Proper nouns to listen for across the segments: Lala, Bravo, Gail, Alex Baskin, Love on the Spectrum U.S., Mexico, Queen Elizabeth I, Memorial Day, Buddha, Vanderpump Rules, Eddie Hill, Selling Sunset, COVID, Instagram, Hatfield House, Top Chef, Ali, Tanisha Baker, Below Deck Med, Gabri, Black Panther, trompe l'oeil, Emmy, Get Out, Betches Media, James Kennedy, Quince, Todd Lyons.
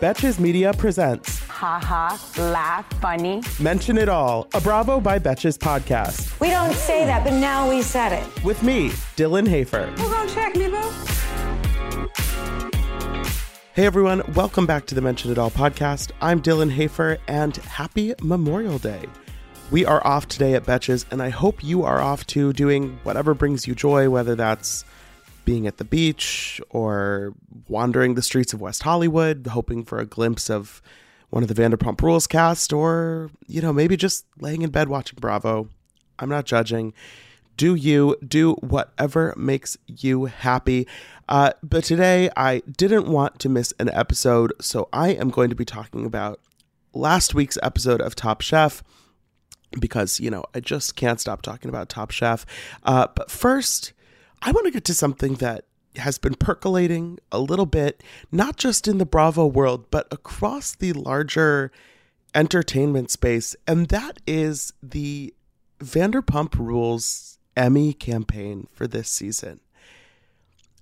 Betches Media presents Ha Ha, Laugh, Funny, Mention It All, a Bravo by Betches podcast. We don't say that, but now we said it. With me, Dylan Hafer. Hold on, check me, boo. Hey everyone, welcome back to the Mention It All podcast. I'm Dylan Hafer and happy Memorial Day. We are off today at Betches and I hope you are off too, doing whatever brings you joy, whether that's being at the beach or wandering the streets of West Hollywood, hoping for a glimpse of one of the Vanderpump Rules cast, or, you know, maybe just laying in bed watching Bravo. I'm not judging. Do you, do whatever makes you happy. But today I didn't want to miss an episode, so I am going to be talking about last week's episode of Top Chef because, you know, I just can't stop talking about Top Chef. But first, I want to get to something that has been percolating a little bit, not just in the Bravo world, but across the larger entertainment space. And that is the Vanderpump Rules Emmy campaign for this season.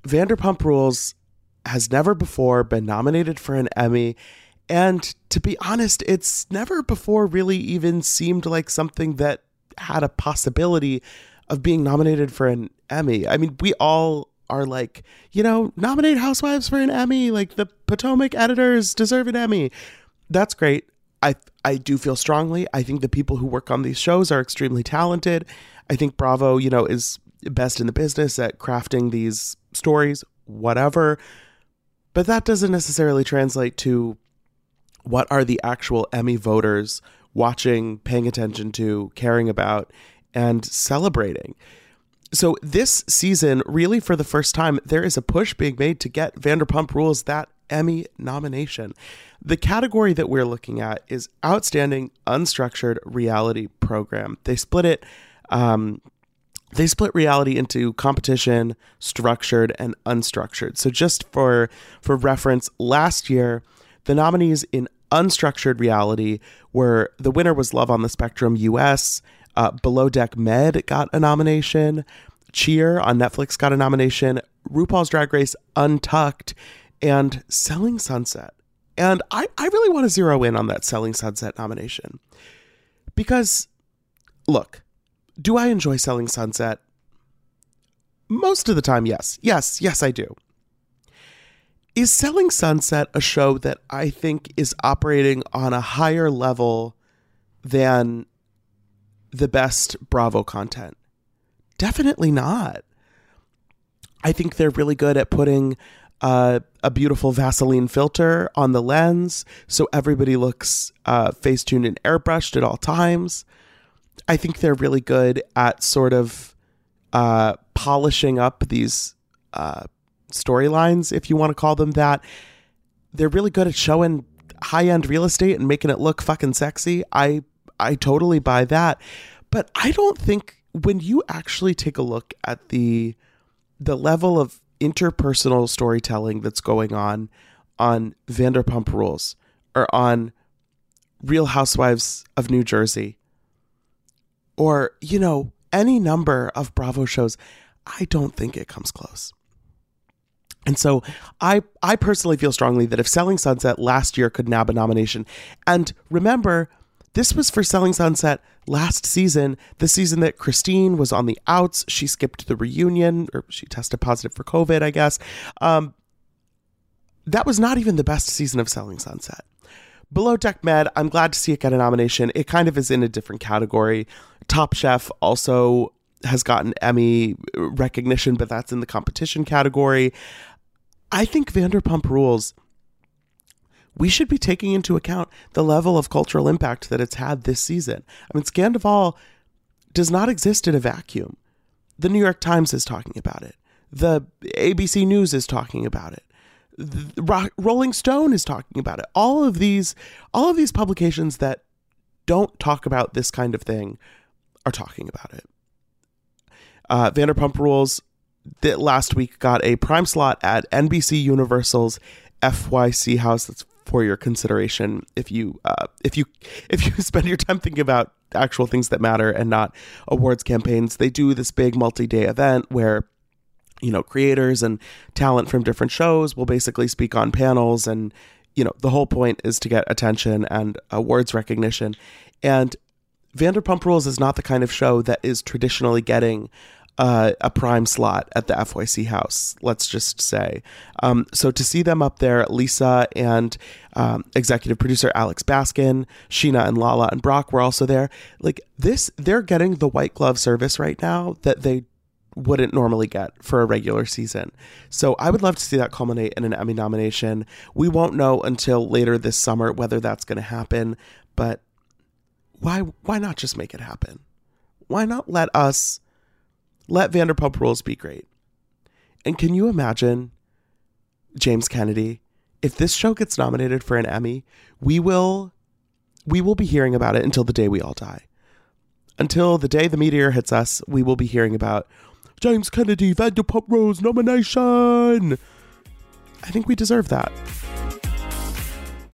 Vanderpump Rules has never before been nominated for an Emmy. And to be honest, it's never before really even seemed like something that had a possibility of being nominated for an Emmy. I mean, we all are like, you know, nominate Housewives for an Emmy. Like, the Potomac editors deserve an Emmy. That's great. I do feel strongly. I think the people who work on these shows are extremely talented. I think Bravo, you know, is best in the business at crafting these stories, whatever. But that doesn't necessarily translate to what are the actual Emmy voters watching, paying attention to, caring about, and celebrating. So this season, really for the first time, there is a push being made to get Vanderpump Rules that Emmy nomination. The category that we're looking at is Outstanding Unstructured Reality Program. They split it. They split reality into competition, structured, and unstructured. So just for reference, last year, the nominees in unstructured reality were, the winner was Love on the Spectrum U.S., Below Deck Med got a nomination. Cheer on Netflix got a nomination. RuPaul's Drag Race Untucked and Selling Sunset. And I really want to zero in on that Selling Sunset nomination. Because, look, do I enjoy Selling Sunset? Most of the time, yes. Yes, I do. Is Selling Sunset a show that I think is operating on a higher level than the best Bravo content? Definitely not. I think they're really good at putting a beautiful Vaseline filter on the lens so everybody looks face-tuned and airbrushed at all times. I think they're really good at sort of polishing up these storylines, if you want to call them that. They're really good at showing high-end real estate and making it look fucking sexy. I totally buy that. But I don't think when you actually take a look at the level of interpersonal storytelling that's going on Vanderpump Rules or on Real Housewives of New Jersey or, you know, any number of Bravo shows, I don't think it comes close. And so I personally feel strongly that if Selling Sunset last year could nab a nomination, and remember, this was for Selling Sunset last season, the season that Christine was on the outs. She skipped the reunion, or she tested positive for COVID, I guess. That was not even the best season of Selling Sunset. Below Deck Med, I'm glad to see it get a nomination. It kind of is in a different category. Top Chef also has gotten Emmy recognition, but that's in the competition category. I think Vanderpump Rules, we should be taking into account the level of cultural impact that it's had this season. I mean, Scandoval does not exist in a vacuum. The New York Times is talking about it. The ABC News is talking about it. Rolling Stone is talking about it. All of these publications that don't talk about this kind of thing are talking about it. Vanderpump Rules that last week got a prime slot at NBC Universal's FYC House. That's for your consideration if you spend your time thinking about actual things that matter and not awards campaigns. They do this big multi-day event where, you know, creators and talent from different shows will basically speak on panels, and, you know, the whole point is to get attention and awards recognition. And Vanderpump Rules is not the kind of show that is traditionally getting a prime slot at the FYC House, let's just say. So to see them up there, Lisa and executive producer Alex Baskin, Sheena and Lala and Brock were also there. Like this, they're getting the white glove service right now that they wouldn't normally get for a regular season. So I would love to see that culminate in an Emmy nomination. We won't know until later this summer whether that's going to happen, but why not just make it happen? Why not let Vanderpump Rules be great? And can you imagine, James Kennedy, if this show gets nominated for an Emmy, we will be hearing about it until the day we all die. Until the day the meteor hits us, we will be hearing about James Kennedy, Vanderpump Rules nomination. I think we deserve that.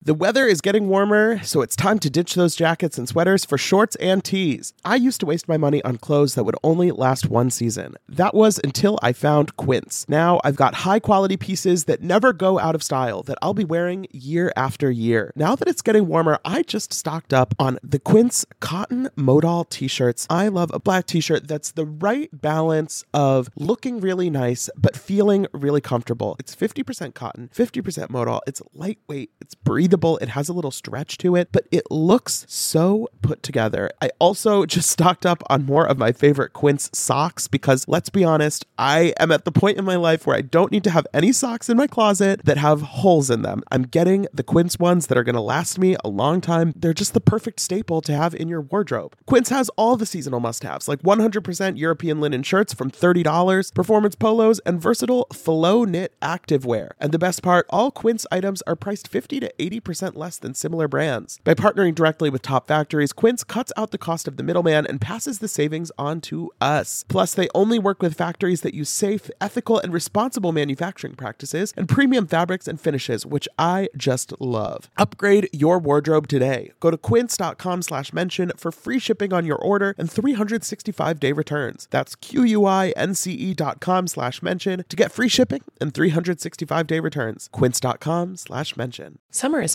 The weather is getting warmer, so it's time to ditch those jackets and sweaters for shorts and tees. I used to waste my money on clothes that would only last one season. That was until I found Quince. Now I've got high-quality pieces that never go out of style that I'll be wearing year after year. Now that it's getting warmer, I just stocked up on the Quince cotton modal t-shirts. I love a black t-shirt that's the right balance of looking really nice, but feeling really comfortable. It's 50% cotton, 50% modal. It's lightweight. It's breathable. It has a little stretch to it, but it looks so put together. I also just stocked up on more of my favorite Quince socks because, let's be honest, I am at the point in my life where I don't need to have any socks in my closet that have holes in them. I'm getting the Quince ones that are going to last me a long time. They're just the perfect staple to have in your wardrobe. Quince has all the seasonal must-haves, like 100% European linen shirts from $30, performance polos, and versatile flow knit activewear. And the best part, all Quince items are priced 50 to 80% less than similar brands. By partnering directly with top factories, Quince cuts out the cost of the middleman and passes the savings on to us. Plus, they only work with factories that use safe, ethical, and responsible manufacturing practices and premium fabrics and finishes, which I just love. Upgrade your wardrobe today. Go to quince.com/mention for free shipping on your order and 365-day returns. That's quince.com/mention to get free shipping and 365-day returns. Quince.com/mention. Summer is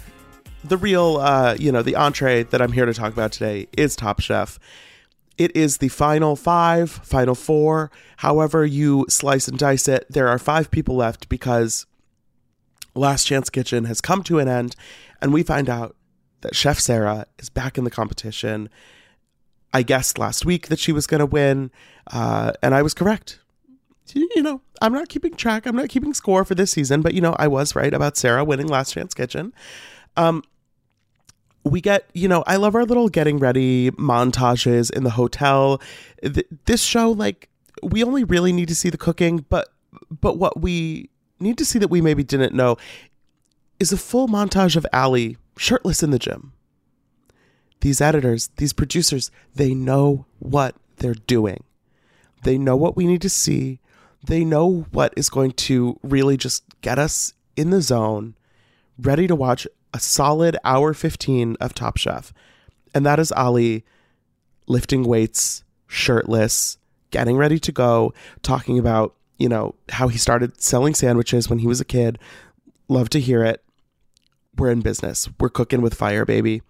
the real, the entree that I'm here to talk about today is Top Chef. It is the final five, final four, however you slice and dice it. There are five people left because Last Chance Kitchen has come to an end, and we find out that Chef Sarah is back in the competition. I guessed last week that she was going to win, and I was correct. You know, I'm not keeping track. I'm not keeping score for this season, but, you know, I was right about Sarah winning Last Chance Kitchen. we get, you know, I love our little getting ready montages in the hotel. This show, like, we only really need to see the cooking, but what we need to see that we maybe didn't know is a full montage of Ali shirtless in the gym. These editors, these producers, they know what they're doing. They know what we need to see. They know what is going to really just get us in the zone, ready to watch a solid hour 15 of Top Chef. And that is Ali lifting weights, shirtless, getting ready to go, talking about, you know, how he started selling sandwiches when he was a kid. Love to hear it. We're in business. We're cooking with fire, baby.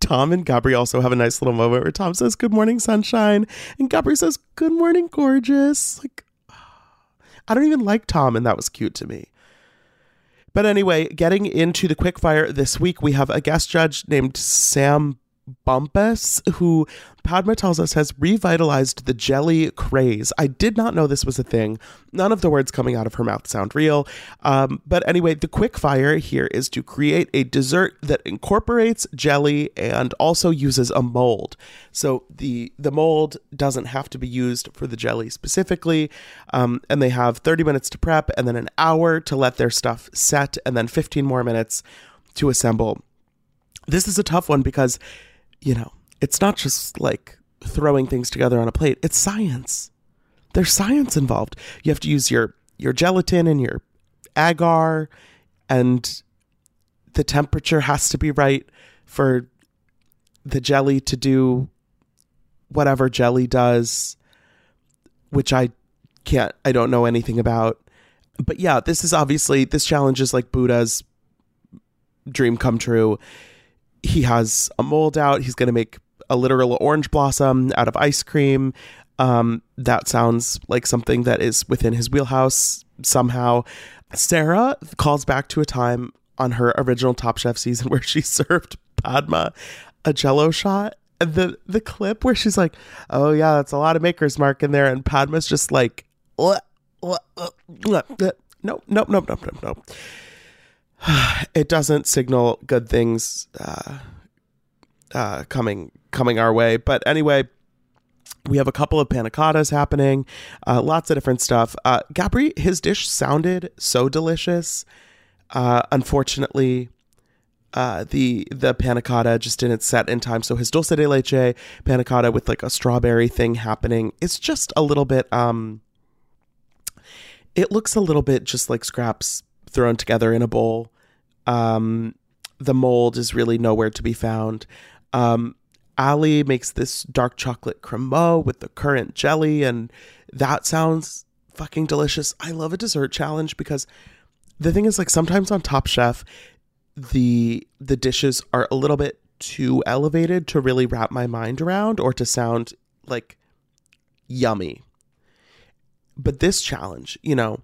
Tom and Gabri also have a nice little moment where Tom says, "Good morning, sunshine." And Gabri says, "Good morning, gorgeous." Like, I don't even like Tom, and that was cute to me. But anyway, getting into the quickfire this week, we have a guest judge named Sam Bumpus, who Padma tells us has revitalized the jelly craze. I did not know this was a thing. None of the words coming out of her mouth sound real. But anyway, the quick fire here is to create a dessert that incorporates jelly and also uses a mold. So the mold doesn't have to be used for the jelly specifically. And they have 30 minutes to prep and then an hour to let their stuff set and then 15 more minutes to assemble. This is a tough one because, you know, it's not just like throwing things together on a plate. It's science. There's science involved. You have to use your gelatin and your agar, and the temperature has to be right for the jelly to do whatever jelly does, which I don't know anything about. But yeah, this challenge is like Buddha's dream come true. He has a mold out. He's going to make a literal orange blossom out of ice cream. That sounds like something that is within his wheelhouse somehow. Sarah calls back to a time on her original Top Chef season where she served Padma a Jell-O shot. The clip where she's like, "Oh yeah, that's a lot of maker's mark in there," and Padma's just like, no. It doesn't signal good things coming our way. But anyway, we have a couple of panna cottas happening, lots of different stuff. Gabri, his dish sounded so delicious. Unfortunately, the panna cotta just didn't set in time. So his dulce de leche panna cotta with like a strawberry thing happening, it's just a little bit, it looks a little bit just like scraps thrown together in a bowl. The mold is really nowhere to be found. Ali makes this dark chocolate cremeau with the currant jelly, and that sounds fucking delicious. I love a dessert challenge because the thing is, like, sometimes on Top Chef, the dishes are a little bit too elevated to really wrap my mind around or to sound like yummy. But this challenge, you know,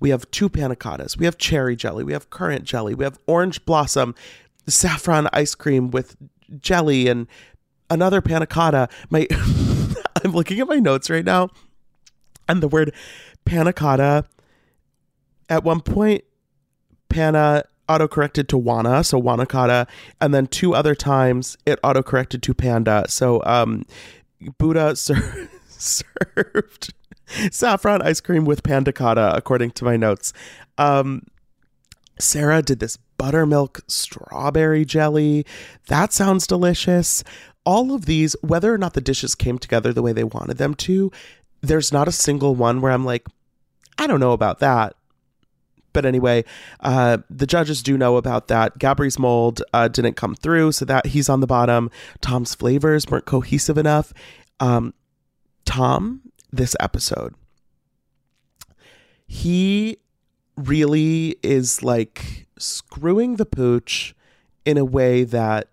we have two panna cottas. We have cherry jelly. We have currant jelly. We have orange blossom, saffron ice cream with jelly, and another panna cotta. I'm looking at my notes right now, and the word panna cotta. At one point, panna autocorrected to wana, so wana cotta, and then two other times it autocorrected to panda. So Buddha served saffron ice cream with panna cotta, according to my notes. Sarah did this buttermilk strawberry jelly. That sounds delicious. All of these, whether or not the dishes came together the way they wanted them to, there's not a single one where I'm like, I don't know about that. But anyway, the judges do know about that. Gabri's mold didn't come through, so that he's on the bottom. Tom's flavors weren't cohesive enough. Tom, this episode, he really is like screwing the pooch in a way that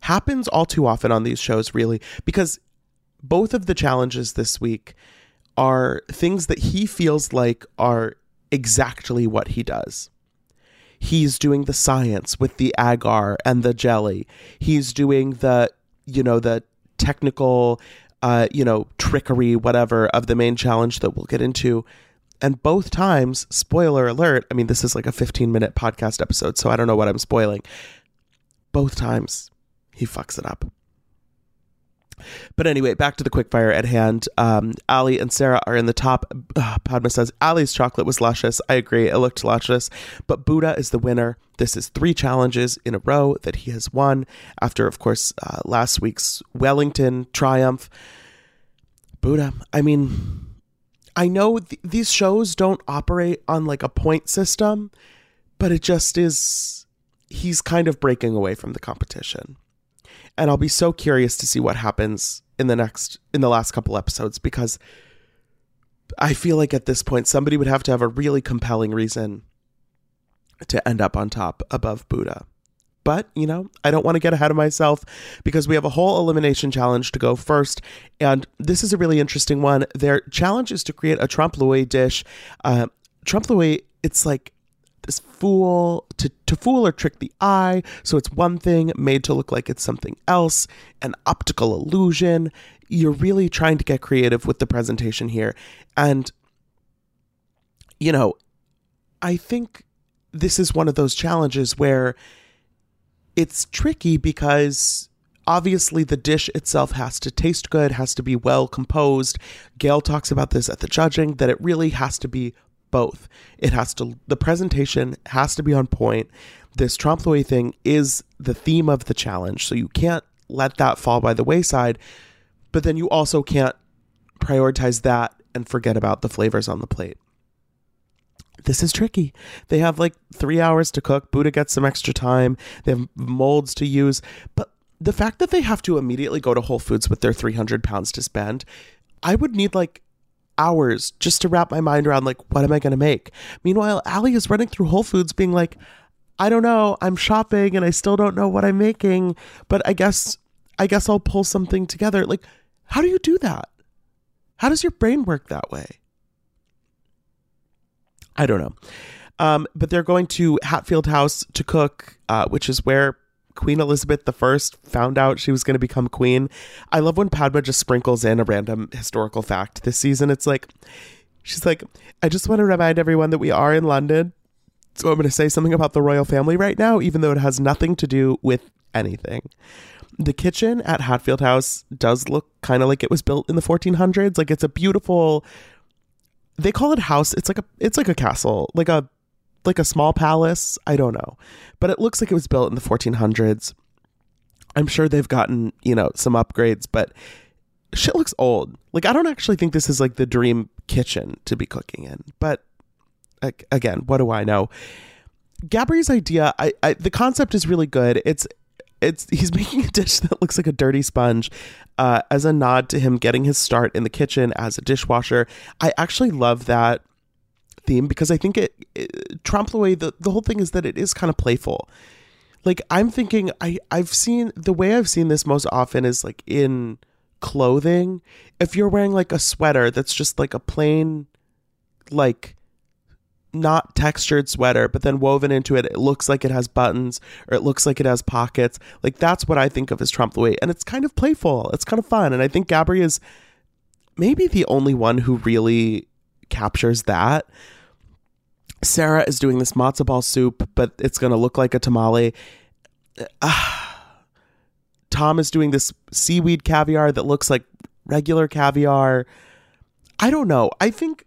happens all too often on these shows, really, because both of the challenges this week are things that he feels like are exactly what he does. He's doing the science with the agar and the jelly. He's doing the, you know, the technical trickery, whatever, of the main challenge that we'll get into. And both times, spoiler alert, I mean, this is like a 15-minute podcast episode, so I don't know what I'm spoiling. Both times, he fucks it up. But anyway, back to the quickfire at hand. Ali and Sarah are in the top. Padma says, Ali's chocolate was luscious. I agree. It looked luscious. But Buddha is the winner. This is 3 challenges in a row that he has won after, of course, last week's Wellington triumph. Buddha, I mean, I know these shows don't operate on like a point system, but it just is, he's kind of breaking away from the competition. And I'll be so curious to see what happens in the last couple episodes, because I feel like at this point, somebody would have to have a really compelling reason to end up on top above Buddha. But, you know, I don't want to get ahead of myself because we have a whole elimination challenge to go first. And this is a really interesting one. Their challenge is to create a trompe l'oeil dish. Trompe l'oeil, it's like this fool to fool or trick the eye. So it's one thing made to look like it's something else, an optical illusion. You're really trying to get creative with the presentation here. And, you know, I think this is one of those challenges where it's tricky because obviously the dish itself has to taste good, has to be well composed. Gail talks about this at the judging, that it really has to be both. It has to, the presentation has to be on point. This trompe l'oeil thing is the theme of the challenge, so you can't let that fall by the wayside, but then you also can't prioritize that and forget about the flavors on the plate. This is tricky. They have like 3 hours to cook. Buddha gets some extra time. They have molds to use, but the fact that they have to immediately go to Whole Foods with their 300 pounds to spend, I would need like hours just to wrap my mind around, like, what am I going to make? Meanwhile, Ali is running through Whole Foods being like, I don't know, I'm shopping and I still don't know what I'm making, but I guess I'll pull something together. Like, how do you do that? How does your brain work that way? I don't know. But they're going to Hatfield House to cook, which is where Queen Elizabeth I found out she was going to become queen. I love when Padma just sprinkles in a random historical fact this season. It's like, she's like, I just want to remind everyone that we are in London. So I'm going to say something about the royal family right now, even though it has nothing to do with anything. The kitchen at Hatfield House does look kind of like it was built in the 1400s. Like, it's a beautiful, they call it house. It's like a castle, like a small palace. I don't know. But it looks like it was built in the 1400s. I'm sure they've gotten, you know, some upgrades, but shit looks old. Like, I don't actually think this is like the dream kitchen to be cooking in. But again, what do I know? Gabri's idea, the concept is really good. He's making a dish that looks like a dirty sponge as a nod to him getting his start in the kitchen as a dishwasher. I actually love that theme because I think it trompe l'oeil, the whole thing is that it is kind of playful. Like, I'm thinking I've seen this most often is like in clothing. If you're wearing like a sweater that's just like a plain, like not textured sweater, but then woven into it, it looks like it has buttons or it looks like it has pockets. Like, that's what I think of as trompe l'oeil, and it's kind of playful. It's kind of fun, and I think Gabri is maybe the only one who really captures that. Sarah is doing this matzo ball soup, but it's going to look like a tamale. Tom is doing this seaweed caviar that looks like regular caviar. I don't know. I think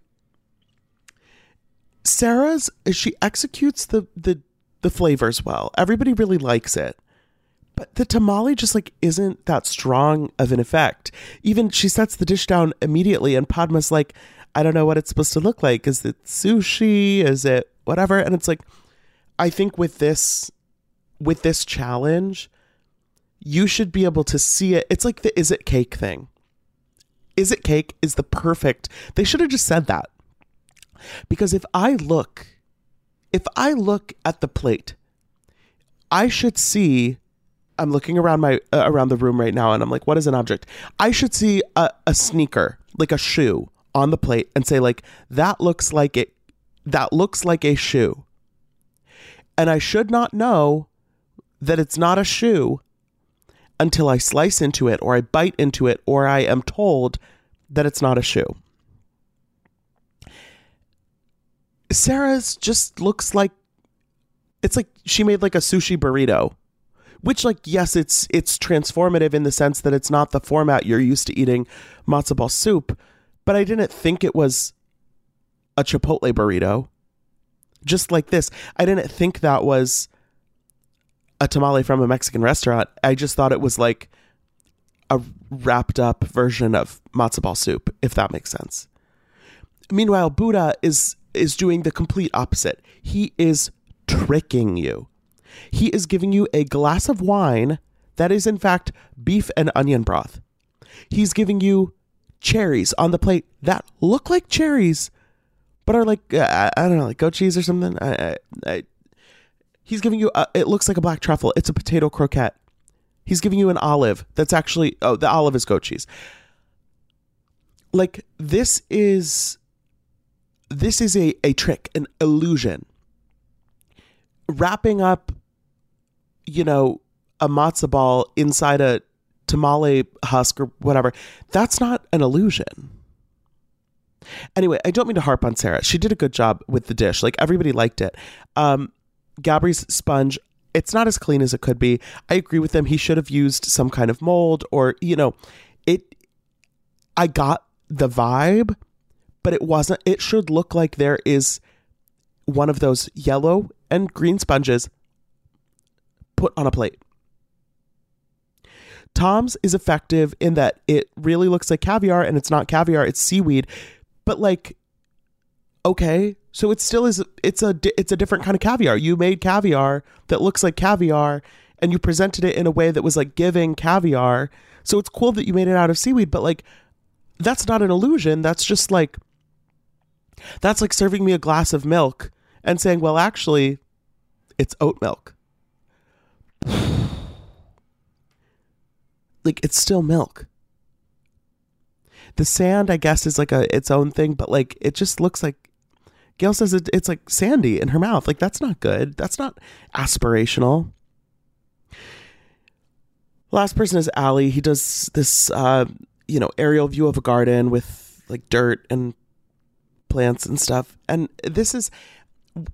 Sarah's, she executes the flavors well. Everybody really likes it. But the tamale just like isn't that strong of an effect. Even she sets the dish down immediately and Padma's like, I don't know what it's supposed to look like. Is it sushi? Is it whatever? And it's like, I think with this challenge, you should be able to see it. It's like the is it cake thing. Is it cake is the perfect. They should have just said that. Because if I look at the plate, I should see, I'm looking around around the room right now and I'm like, what is an object? I should see a sneaker, like a shoe on the plate and say like, that looks like a shoe. And I should not know that it's not a shoe until I slice into it or I bite into it or I am told that it's not a shoe. Sarah's just looks like it's like she made like a sushi burrito, which, like, yes, it's transformative in the sense that it's not the format you're used to eating matzo ball soup, but I didn't think it was a Chipotle burrito. Just like this, I didn't think that was a tamale from a Mexican restaurant. I just thought it was like a wrapped up version of matzo ball soup, if that makes sense. Meanwhile, Buddha is doing the complete opposite. He is tricking you. He is giving you a glass of wine that is, in fact, beef and onion broth. He's giving you cherries on the plate that look like cherries, but are like, I don't know, like goat cheese or something. He's giving you, it looks like a black truffle. It's a potato croquette. He's giving you an olive that's actually, oh, the olive is goat cheese. Like, this is a trick, an illusion. Wrapping up, you know, a matzo ball inside a tamale husk or whatever, that's not an illusion. Anyway, I don't mean to harp on Sarah. She did a good job with the dish. Like, everybody liked it. Gabri's sponge, it's not as clean as it could be. I agree with him. He should have used some kind of mold or, you know, I got the vibe, but it wasn't. It should look like there is one of those yellow and green sponges put on a plate. Tom's is effective in that it really looks like caviar, and it's not caviar, it's seaweed. But, like, okay, so it still is, it's a different kind of caviar. You made caviar that looks like caviar, and you presented it in a way that was, like, giving caviar. So it's cool that you made it out of seaweed, but, like, that's not an illusion. That's just, like, that's like serving me a glass of milk and saying, well, actually, it's oat milk. Like, it's still milk. The sand, I guess, is like its own thing, but, like, it just looks like, Gail says it's like sandy in her mouth. Like, that's not good. That's not aspirational. Last person is Ali. He does this, you know, aerial view of a garden with, like, dirt and plants and stuff. And this is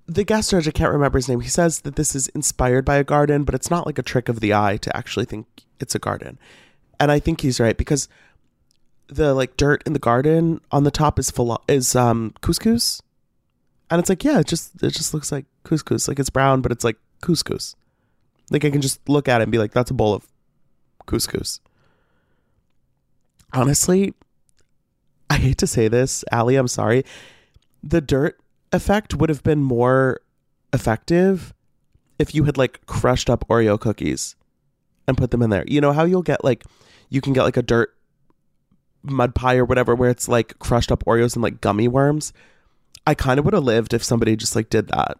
the guest judge, I can't remember his name. He says that this is inspired by a garden, but it's not like a trick of the eye to actually think it's a garden. And I think he's right, because the, like, dirt in the garden on the top is couscous. And it's like, yeah, it just looks like couscous. Like, it's brown, but it's like couscous. Like, I can just look at it and be like, that's a bowl of couscous. Honestly, I hate to say this, Ali, I'm sorry. The dirt effect would have been more effective if you had, like, crushed up Oreo cookies and put them in there. You know how you'll get, like, you can get, like, a dirt mud pie or whatever where it's, like, crushed up Oreos and, like, gummy worms? I kind of would have lived if somebody just, like, did that.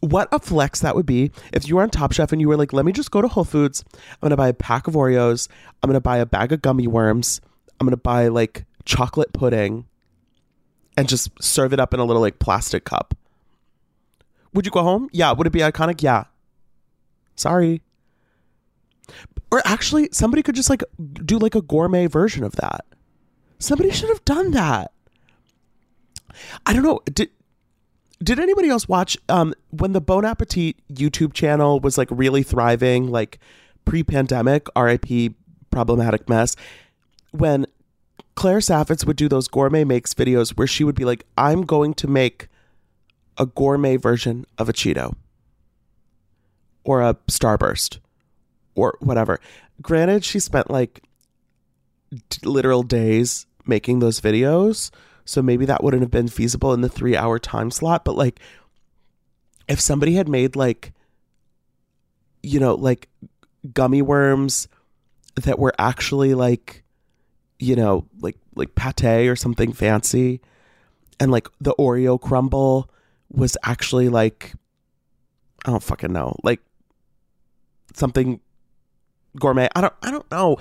What a flex that would be if you were on Top Chef and you were like, let me just go to Whole Foods. I'm going to buy a pack of Oreos. I'm going to buy a bag of gummy worms. I'm going to buy, like, chocolate pudding and just serve it up in a little, like, plastic cup. Would you go home? Yeah. Would it be iconic? Yeah. Sorry. Or actually, somebody could just, like, do, like, a gourmet version of that. Somebody should have done that. I don't know. Did anybody else watch when the Bon Appetit YouTube channel was, like, really thriving, like, pre-pandemic, RIP problematic mess, when Claire Saffitz would do those gourmet makes videos where she would be like, I'm going to make a gourmet version of a Cheeto or a Starburst or whatever. Granted, she spent, like, literal days making those videos, so maybe that wouldn't have been feasible in the 3-hour time slot. But, like, if somebody had made, like, you know, like, gummy worms that were actually, like, you know, like pate or something fancy, and, like, the Oreo crumble was actually, like, I don't fucking know, like, something gourmet. I don't know.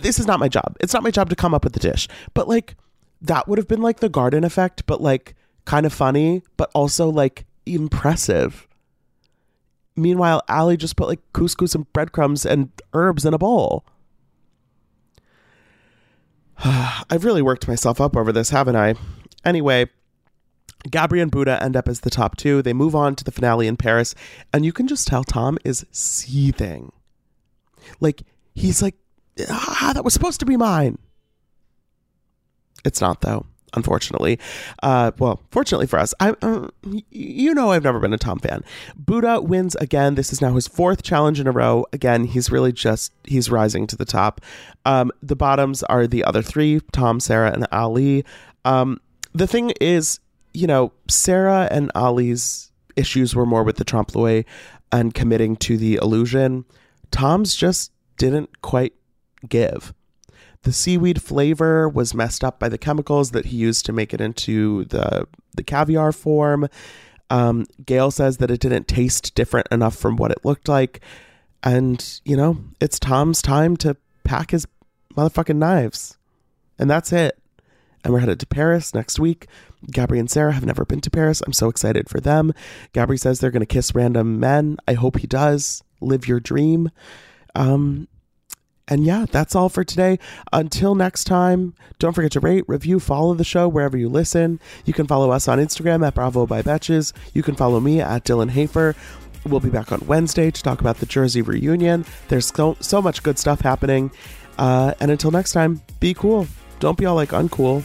This is not my job. It's not my job to come up with the dish, but, like, that would have been, like, the garden effect, but, like, kind of funny, but also, like, impressive. Meanwhile, Ali just put, like, couscous and breadcrumbs and herbs in a bowl. I've really worked myself up over this, haven't I? Anyway, Gabri and Buddha end up as the top two. They move on to the finale in Paris, and you can just tell Tom is seething. Like, he's like, ah, that was supposed to be mine. It's not, though, unfortunately. Well, fortunately for us, I've never been a Tom fan. Buddha wins again. This is now his fourth challenge in a row. Again, he's rising to the top. The bottoms are the other three, Tom, Sarah, and Ali. The thing is, you know, Sarah and Ali's issues were more with the trompe-l'oeil and committing to the illusion. Tom's just didn't quite give. The seaweed flavor was messed up by the chemicals that he used to make it into the caviar form. Gail says that it didn't taste different enough from what it looked like. And, you know, it's Tom's time to pack his motherfucking knives. And that's it. And we're headed to Paris next week. Gabri and Sarah have never been to Paris. I'm so excited for them. Gabri says they're going to kiss random men. I hope he does. Live your dream. And yeah, that's all for today. Until next time, don't forget to rate, review, follow the show wherever you listen. You can follow us on Instagram at Bravo by Betches. You can follow me at Dylan Hafer. We'll be back on Wednesday to talk about the Jersey reunion. There's so much good stuff happening. And until next time, be cool. Don't be all like uncool.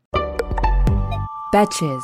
Betches.